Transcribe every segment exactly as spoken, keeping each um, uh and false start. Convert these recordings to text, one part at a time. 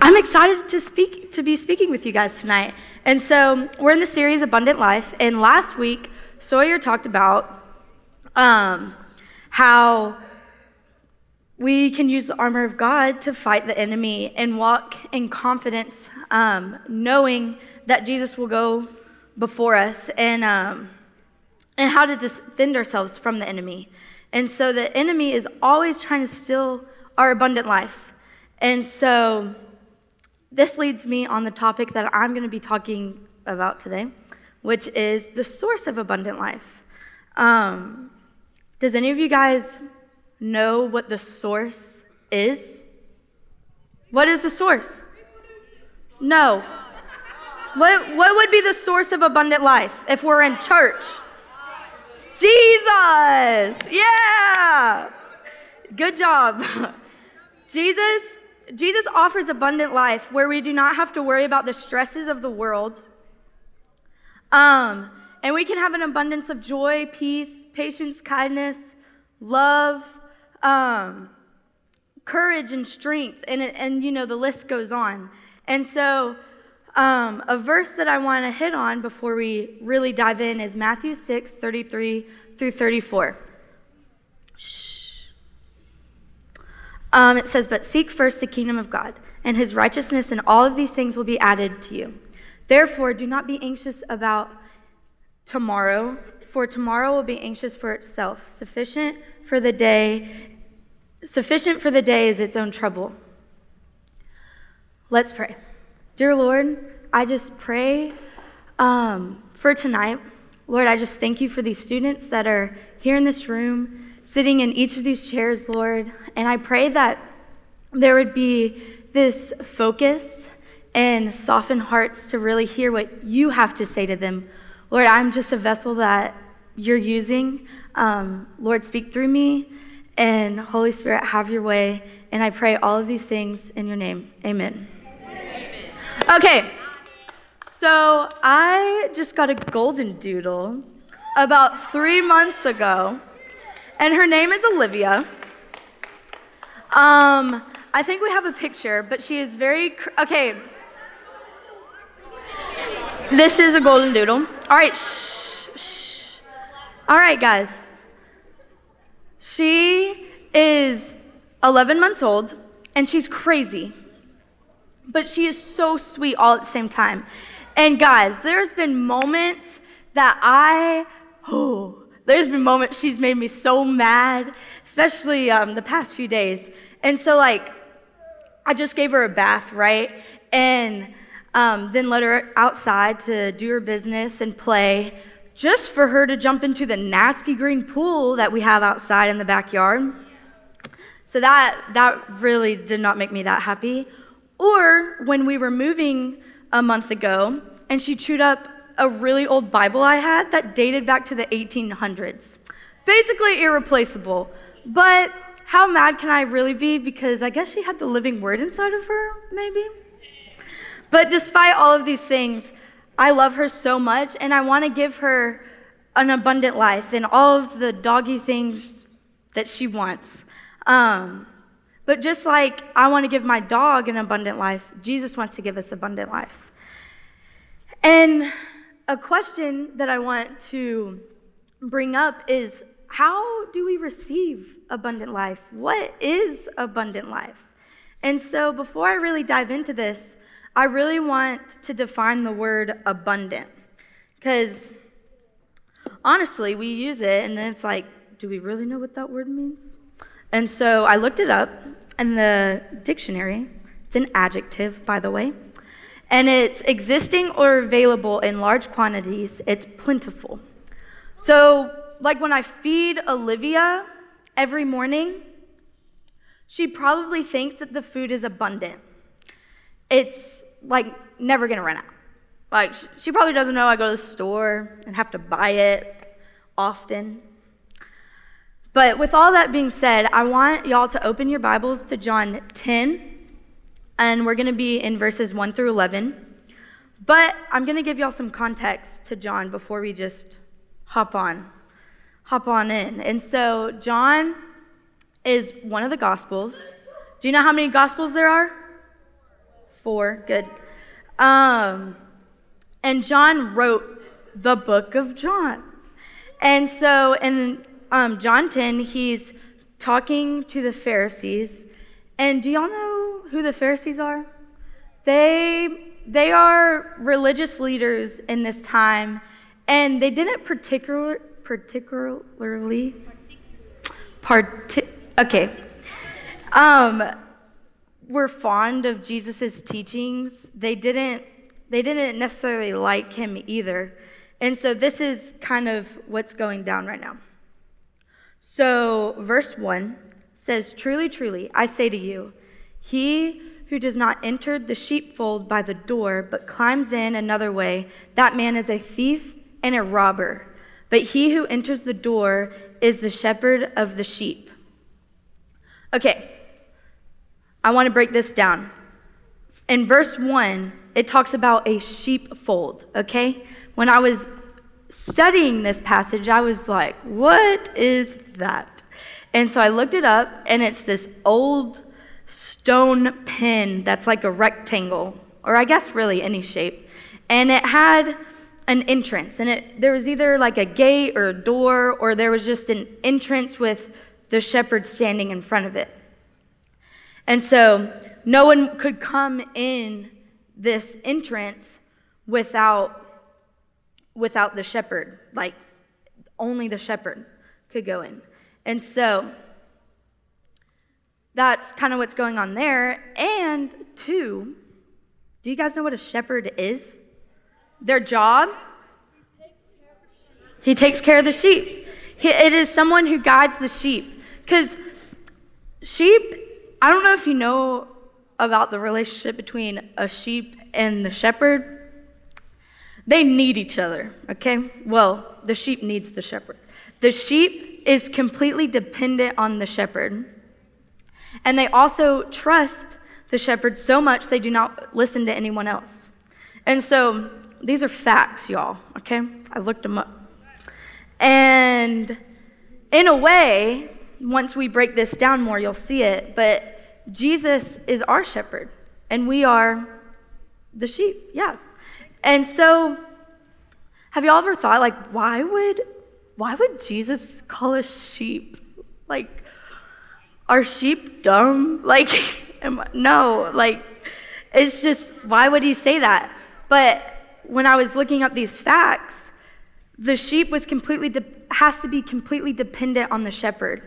I'm excited to speak to be speaking with you guys tonight. And so we're in the series Abundant Life, and last week Sawyer talked about um, how we can use the armor of God to fight the enemy and walk in confidence, um, knowing that Jesus will go before us, and um, and how to defend ourselves from the enemy. And so the enemy is always trying to steal our abundant life. And so this leads me on the topic that I'm going to be talking about today, which is the source of abundant life. Um, does any of you guys know what the source is? What is the source? No. What, what would be the source of abundant life if we're in church? Jesus! Yeah! Good job. Jesus Jesus offers abundant life where we do not have to worry about the stresses of the world. Um, and we can have an abundance of joy, peace, patience, kindness, love, um, courage, and strength. And, and, you know, the list goes on. And so um, a verse that I want to hit on before we really dive in is Matthew six, thirty-three through thirty-four. Shh. Um, it says, "But seek first the kingdom of God and his righteousness, and all of these things will be added to you. Therefore, do not be anxious about tomorrow, for tomorrow will be anxious for itself. Sufficient for the day, sufficient for the day is its own trouble." Let's pray. Dear Lord, I just pray um, for tonight. Lord, I just thank you for these students that are here in this room, sitting in each of these chairs, Lord, and I pray that there would be this focus and soften hearts to really hear what you have to say to them. Lord, I'm just a vessel that you're using. Um, Lord, speak through me, and Holy Spirit, have your way, and I pray all of these things in your name. Amen. Amen. Okay, so I just got a golden doodle about three months ago. And her name is Olivia. Um, I think we have a picture, but she is very, cr- okay. This is a golden doodle. All right, shh, shh. All right, guys. She is eleven months old, and she's crazy. But she is so sweet all at the same time. And guys, there's been moments that I, oh, There's been moments she's made me so mad, especially um, the past few days. And so, like, I just gave her a bath, right? And um, then let her outside to do her business and play, just for her to jump into the nasty green pool that we have outside in the backyard. So that that really did not make me that happy. Or when we were moving a month ago, and she chewed up a really old Bible I had that dated back to the eighteen hundreds. Basically irreplaceable. But how mad can I really be? Because I guess she had the living word inside of her, maybe? But despite all of these things, I love her so much, and I want to give her an abundant life and all of the doggy things that she wants. Um, but just like I want to give my dog an abundant life, Jesus wants to give us abundant life. And a question that I want to bring up is, how do we receive abundant life? What is abundant life? And so before I really dive into this, I really want to define the word abundant, because honestly, we use it and then it's like, do we really know what that word means? And so I looked it up in the dictionary. It's an adjective, by the way. And it's existing or available in large quantities. It's plentiful. So, like when I feed Olivia every morning, she probably thinks that the food is abundant. It's, like, never going to run out. Like, she probably doesn't know I go to the store and have to buy it often. But with all that being said, I want y'all to open your Bibles to John ten. And we're going to be in verses one through eleven. But I'm going to give y'all some context to John before we just hop on, hop on in. And so John is one of the Gospels. Do you know how many Gospels there are? Four, good. Um, and John wrote the book of John. And so in um, John ten, he's talking to the Pharisees. And do y'all know who the Pharisees are? They they are religious leaders in this time, and they didn't particular particularly part okay um were fond of Jesus's teachings. They didn't they didn't necessarily like him either. And so this is kind of what's going down right now. So verse one says, "Truly, truly, I say to you, he who does not enter the sheepfold by the door, but climbs in another way, that man is a thief and a robber. But he who enters the door is the shepherd of the sheep." Okay, I want to break this down. In verse one, it talks about a sheepfold, okay? When I was studying this passage, I was like, what is that? And so I looked it up, and it's this old stone pen that's like a rectangle, or I guess really any shape. And it had an entrance, and it there was either like a gate or a door, or there was just an entrance with the shepherd standing in front of it. And so no one could come in this entrance without without the shepherd. Like, only the shepherd could go in. And so that's kind of what's going on there. And two, do you guys know what a shepherd is? Their job? He takes care of the sheep. He, it is someone who guides the sheep. Because sheep, I don't know if you know about the relationship between a sheep and the shepherd. They need each other, okay? Well, the sheep needs the shepherd. The sheep is completely dependent on the shepherd. And they also trust the shepherd so much they do not listen to anyone else. And so these are facts, y'all, okay? I looked them up. And in a way, once we break this down more, you'll see it, but Jesus is our shepherd, and we are the sheep, yeah. And so have y'all ever thought, like, why would why would Jesus call us sheep? Like, are sheep dumb? Like, am I, no, like, it's just, why would he say that? But when I was looking up these facts, the sheep was completely de- has to be completely dependent on the shepherd.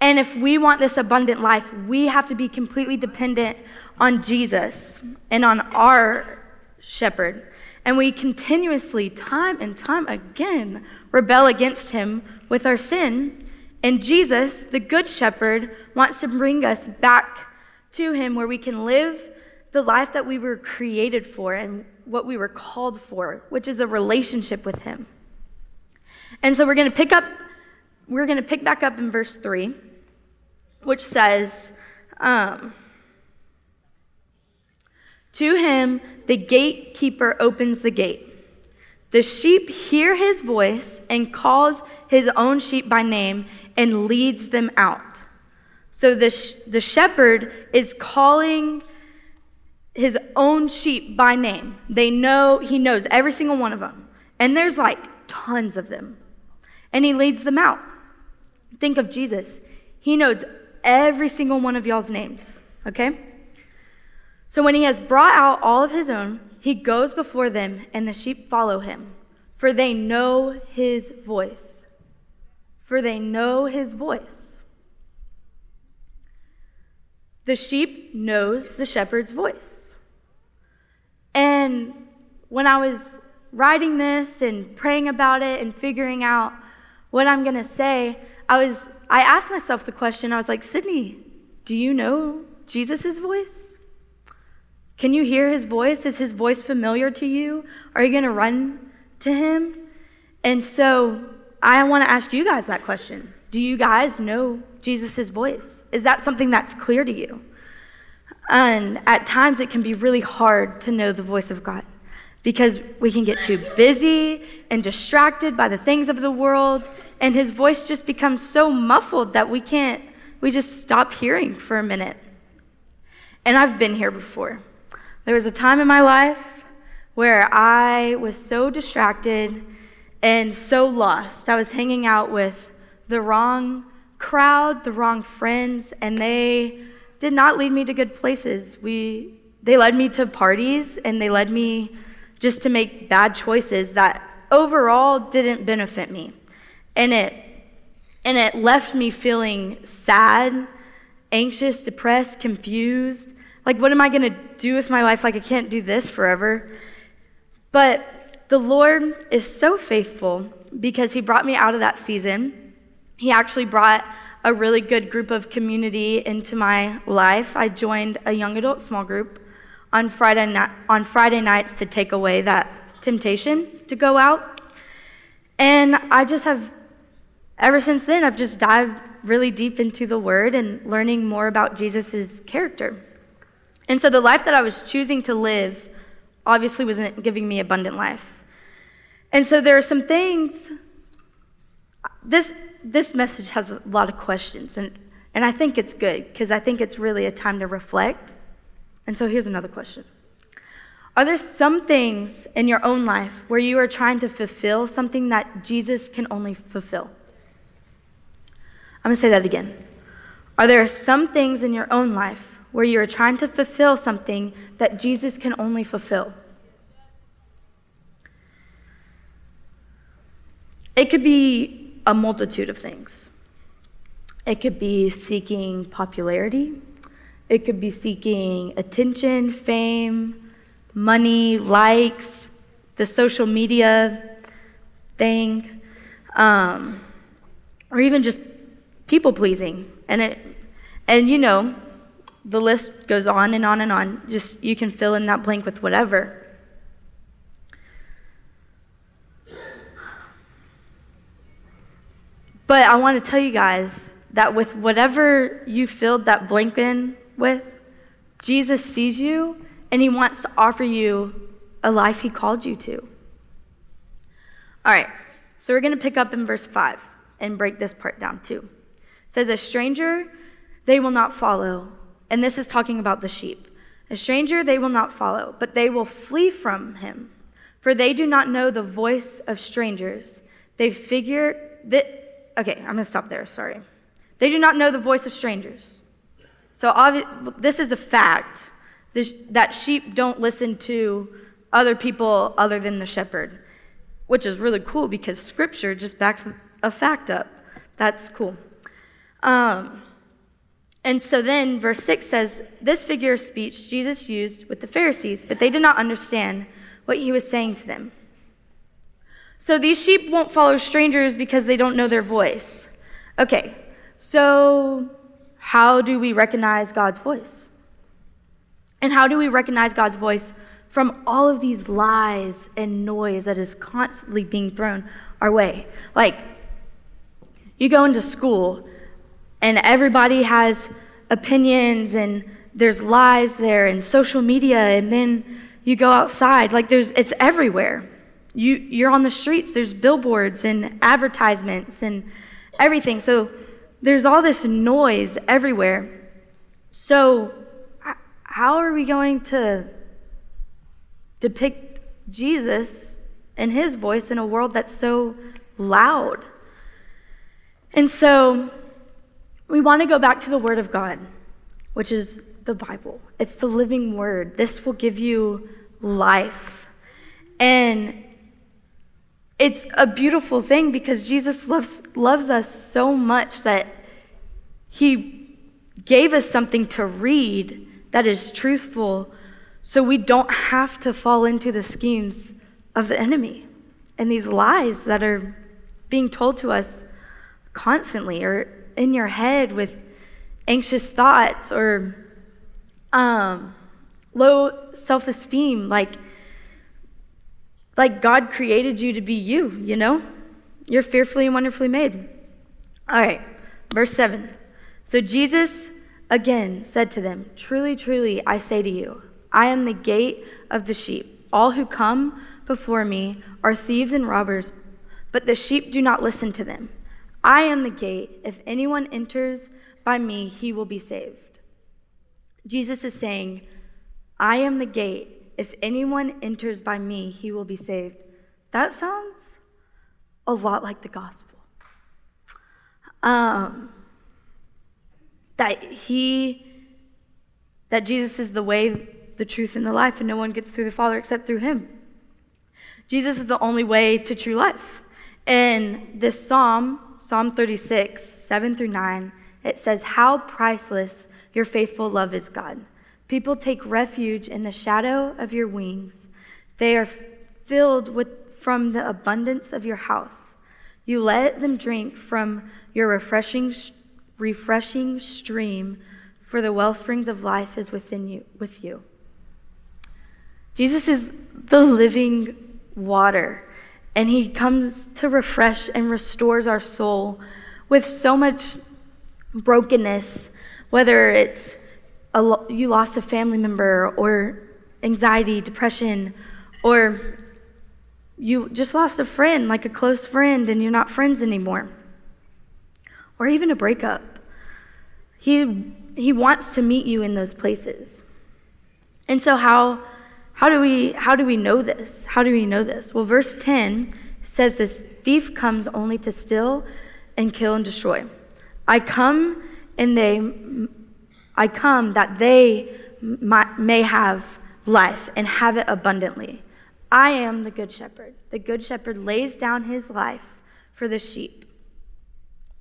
And if we want this abundant life, we have to be completely dependent on Jesus and on our shepherd. And we continuously, time and time again, rebel against him with our sin. And Jesus, the good shepherd, wants to bring us back to him where we can live the life that we were created for and what we were called for, which is a relationship with him. And so we're going to pick up, we're going to pick back up in verse three, which says, um, "To him the gatekeeper opens the gate. The sheep hear his voice and calls his own sheep by name and leads them out." So the sh- the shepherd is calling his own sheep by name. They know, he knows every single one of them. And there's like tons of them. And he leads them out. Think of Jesus. He knows every single one of y'all's names, okay? "So when he has brought out all of his own, he goes before them, and the sheep follow him, for they know his voice." For they know his voice. The sheep knows the shepherd's voice. And when I was writing this and praying about it and figuring out what I'm going to say, I was I asked myself the question, I was like, Sydney, do you know Jesus' voice? Can you hear his voice? Is his voice familiar to you? Are you going to run to him? And so I want to ask you guys that question. Do you guys know Jesus' voice? Is that something that's clear to you? And at times it can be really hard to know the voice of God because we can get too busy and distracted by the things of the world, and his voice just becomes so muffled that we can't, we just stop hearing for a minute. And I've been here before. There was a time in my life where I was so distracted and so lost. I was hanging out with the wrong crowd, the wrong friends, and they did not lead me to good places. We, they led me to parties, and they led me just to make bad choices that overall didn't benefit me. And it, and it left me feeling sad, anxious, depressed, confused. Like, what am I going to do with my life? Like, I can't do this forever. But the Lord is so faithful because he brought me out of that season. He actually brought a really good group of community into my life. I joined a young adult small group on Friday ni- on Friday nights to take away that temptation to go out. And I just have, ever since then, I've just dived really deep into the Word and learning more about Jesus' character. And so the life that I was choosing to live obviously wasn't giving me abundant life. And so there are some things, this this message has a lot of questions, and, and I think it's good, because I think it's really a time to reflect. And so here's another question. Are there some things in your own life where you are trying to fulfill something that Jesus can only fulfill? I'm going to say that again. Are there some things in your own life where you're trying to fulfill something that Jesus can only fulfill? It could be a multitude of things. It could be seeking popularity. It could be seeking attention, fame, money, likes, the social media thing, um, or even just people pleasing. And it, and you know, the list goes on and on and on. Just, you can fill in that blank with whatever. But I want to tell you guys that with whatever you filled that blank in with, Jesus sees you and he wants to offer you a life he called you to. All right, so we're going to pick up in verse five and break this part down too. It says, "A stranger they will not follow." And this is talking about the sheep. "A stranger they will not follow, but they will flee from him, for they do not know the voice of strangers. They figure that..." Okay, I'm going to stop there, sorry. They do not know the voice of strangers. So obvi- this is a fact, this, that sheep don't listen to other people other than the shepherd, which is really cool because Scripture just backs a fact up. That's cool. Um... And so then verse six says, "This figure of speech Jesus used with the Pharisees, but they did not understand what he was saying to them." So these sheep won't follow strangers because they don't know their voice. Okay, so how do we recognize God's voice? And how do we recognize God's voice from all of these lies and noise that is constantly being thrown our way? Like, you go into school, and everybody has opinions, and there's lies there, and social media, and then you go outside. Like, there's, it's everywhere. You, you're on the streets. There's billboards and advertisements and everything. So there's all this noise everywhere. So how are we going to depict Jesus and his voice in a world that's so loud? And so we want to go back to the Word of God, which is the Bible. It's the living Word. This will give you life. And it's a beautiful thing because Jesus loves, loves us so much that he gave us something to read that is truthful so we don't have to fall into the schemes of the enemy and these lies that are being told to us constantly, or in your head with anxious thoughts or um, low self-esteem. Like, like God created you to be you, you know? You're fearfully and wonderfully made. All right, verse seven. "So Jesus again said to them, 'Truly, truly, I say to you, I am the gate of the sheep. All who come before me are thieves and robbers, but the sheep do not listen to them. I am the gate. If anyone enters by me, he will be saved.' Jesus is saying, I am the gate. If anyone enters by me, he will be saved. That sounds a lot like the gospel. Um, that he, that Jesus is the way, the truth, and the life, and no one gets through the Father except through him. Jesus is the only way to true life. In this psalm, Psalm thirty-six, seven through nine, it says, how priceless your faithful love is, God. People take refuge in the shadow of your wings. They are filled with from the abundance of your house. You let them drink from your refreshing refreshing stream, for the wellsprings of life is within you with you. Jesus is the living water, and he comes to refresh and restores our soul with so much brokenness, whether it's a, you lost a family member, or anxiety, depression, or you just lost a friend, like a close friend, and you're not friends anymore, or even a breakup. He he wants to meet you in those places. And so how how do we how do we know this? How do we know this? Well, verse ten says this thief comes only to steal and kill and destroy. I come and they I come that they might, may have life and have it abundantly. I am the good shepherd. The good shepherd lays down his life for the sheep.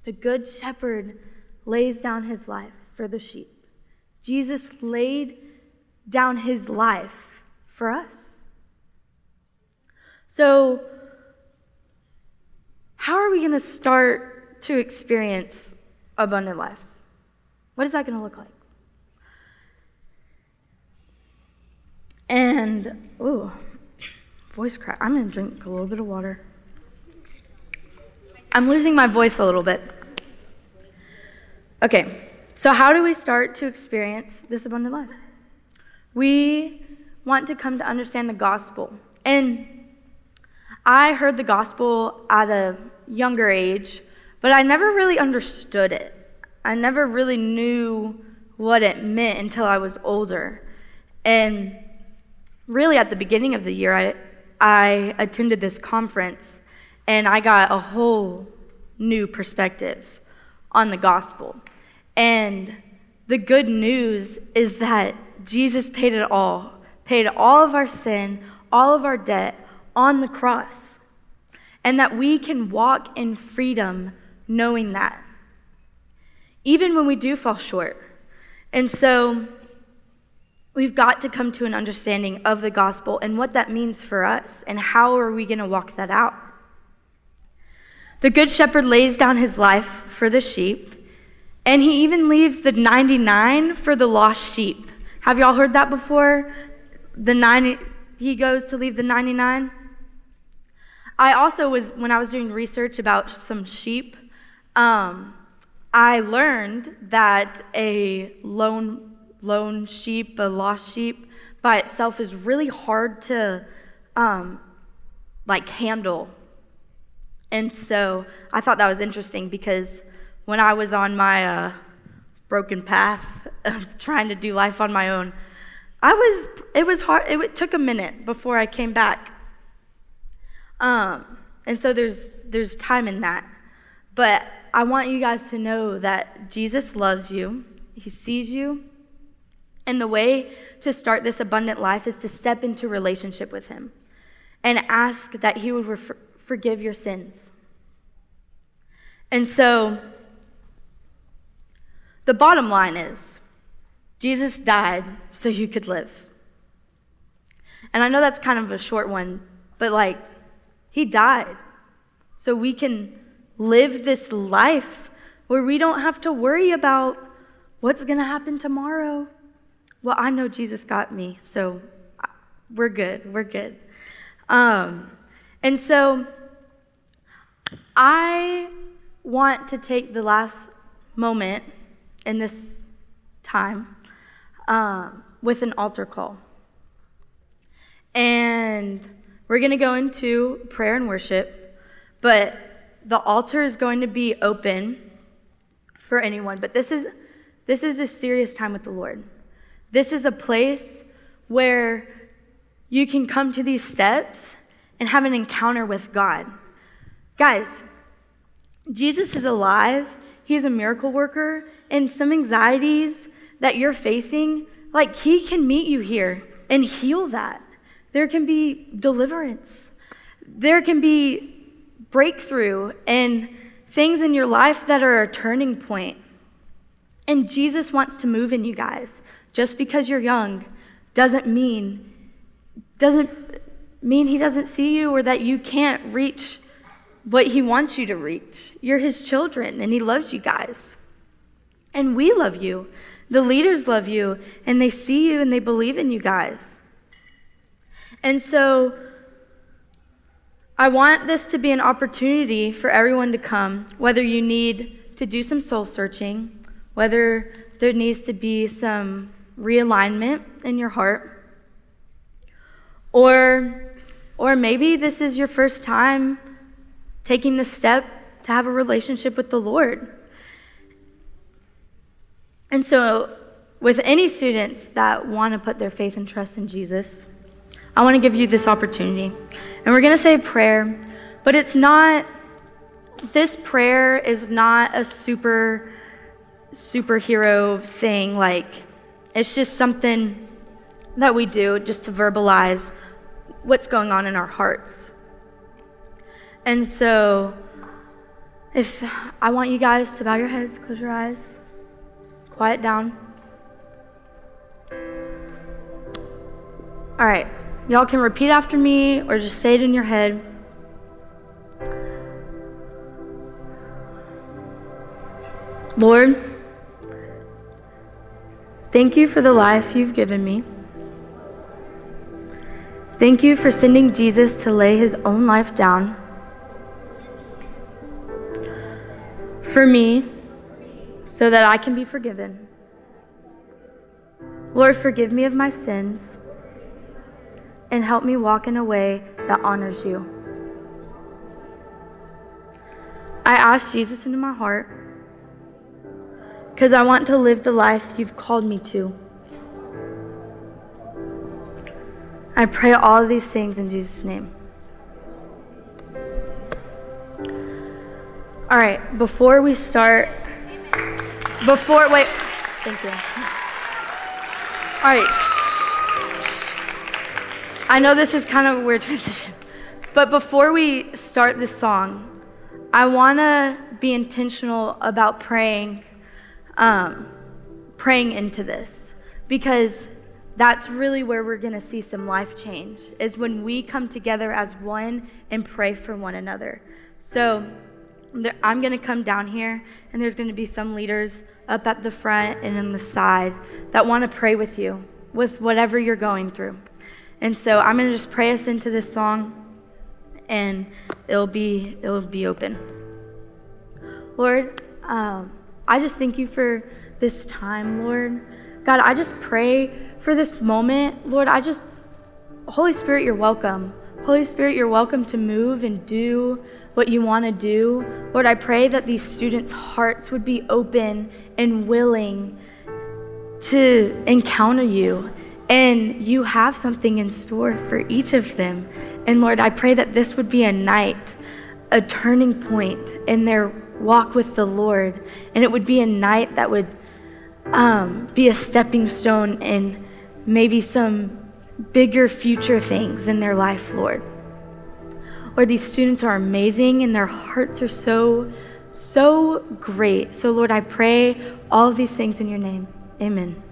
The good shepherd lays down his life for the sheep. Jesus laid down his life for us. So how are we going to start to experience abundant life? What is that going to look like? And, ooh, voice crack. I'm going to drink a little bit of water. I'm losing my voice a little bit. Okay, so how do we start to experience this abundant life? We want to come to understand the gospel. And I heard the gospel at a younger age, but I never really understood it. I never really knew what it meant until I was older. And really at the beginning of the year, I, I attended this conference, and I got a whole new perspective on the gospel. And the good news is that Jesus paid it all, paid all of our sin, all of our debt on the cross, and that we can walk in freedom knowing that, even when we do fall short. And so we've got to come to an understanding of the gospel and what that means for us, and how are we going to walk that out. The good shepherd lays down his life for the sheep, and he even leaves the ninety-nine for the lost sheep. Have y'all heard that before? The ninety, he goes to leave the ninety-nine. I also was, when I was doing research about some sheep, um, I learned that a lone lone sheep, a lost sheep, by itself is really hard to, um, like, handle. And so I thought that was interesting, because when I was on my uh, broken path of trying to do life on my own, I was it was hard. It took a minute before I came back. Um, and so there's there's time in that, but I want you guys to know that Jesus loves you. He sees you. And the way to start this abundant life is to step into relationship with him and ask that he would refer- forgive your sins. And so the bottom line is Jesus died so you could live. And I know that's kind of a short one, but like, he died so we can live this life where we don't have to worry about what's going to happen tomorrow. Well, I know Jesus got me, so we're good. We're good. Um, and so I want to take the last moment in this time um, with an altar call. And we're going to go into prayer and worship, but the altar is going to be open for anyone, but this is this is a serious time with the Lord. This is a place where you can come to these steps and have an encounter with God. Guys, Jesus is alive. He's a miracle worker. And some anxieties that you're facing, like, he can meet you here and heal that. There can be deliverance. There can be breakthrough and things in your life that are a turning point. And Jesus wants to move in you guys. Just because you're young doesn't mean, doesn't mean he doesn't see you or that you can't reach what he wants you to reach. You're his children, and he loves you guys. And we love you. The leaders love you, and they see you, and they believe in you guys. And so I want this to be an opportunity for everyone to come, whether you need to do some soul searching, whether there needs to be some realignment in your heart, or, or maybe this is your first time taking the step to have a relationship with the Lord. And so with any students that want to put their faith and trust in Jesus, I want to give you this opportunity. And we're going to say a prayer, but it's not, this prayer is not a super, superhero thing. Like, it's just something that we do just to verbalize what's going on in our hearts. And so if I want you guys to bow your heads, close your eyes, quiet down. All right. Y'all can repeat after me or just say it in your head. Lord, thank you for the life you've given me. Thank you for sending Jesus to lay his own life down for me so that I can be forgiven. Lord, forgive me of my sins and help me walk in a way that honors you. I ask Jesus into my heart because I want to live the life you've called me to. I pray all of these things in Jesus' name. All right, before we start, Amen. before, wait, thank you. All right. I know this is kind of a weird transition, but before we start this song, I want to be intentional about praying, um, praying into this, because that's really where we're going to see some life change, is when we come together as one and pray for one another. So there, I'm going to come down here, and there's going to be some leaders up at the front and on the side that want to pray with you, with whatever you're going through. And so I'm going to just pray us into this song, and it'll be it'll be open. Lord, um, I just thank you for this time, Lord. God, I just pray for this moment. Lord, I just, Holy Spirit, you're welcome. Holy Spirit, you're welcome to move and do what you want to do. Lord, I pray that these students' hearts would be open and willing to encounter you. And you have something in store for each of them. And Lord, I pray that this would be a night, a turning point in their walk with the Lord. And it would be a night that would um, be a stepping stone in maybe some bigger future things in their life, Lord. Lord, these students are amazing and their hearts are so, so great. So Lord, I pray all of these things in your name. Amen.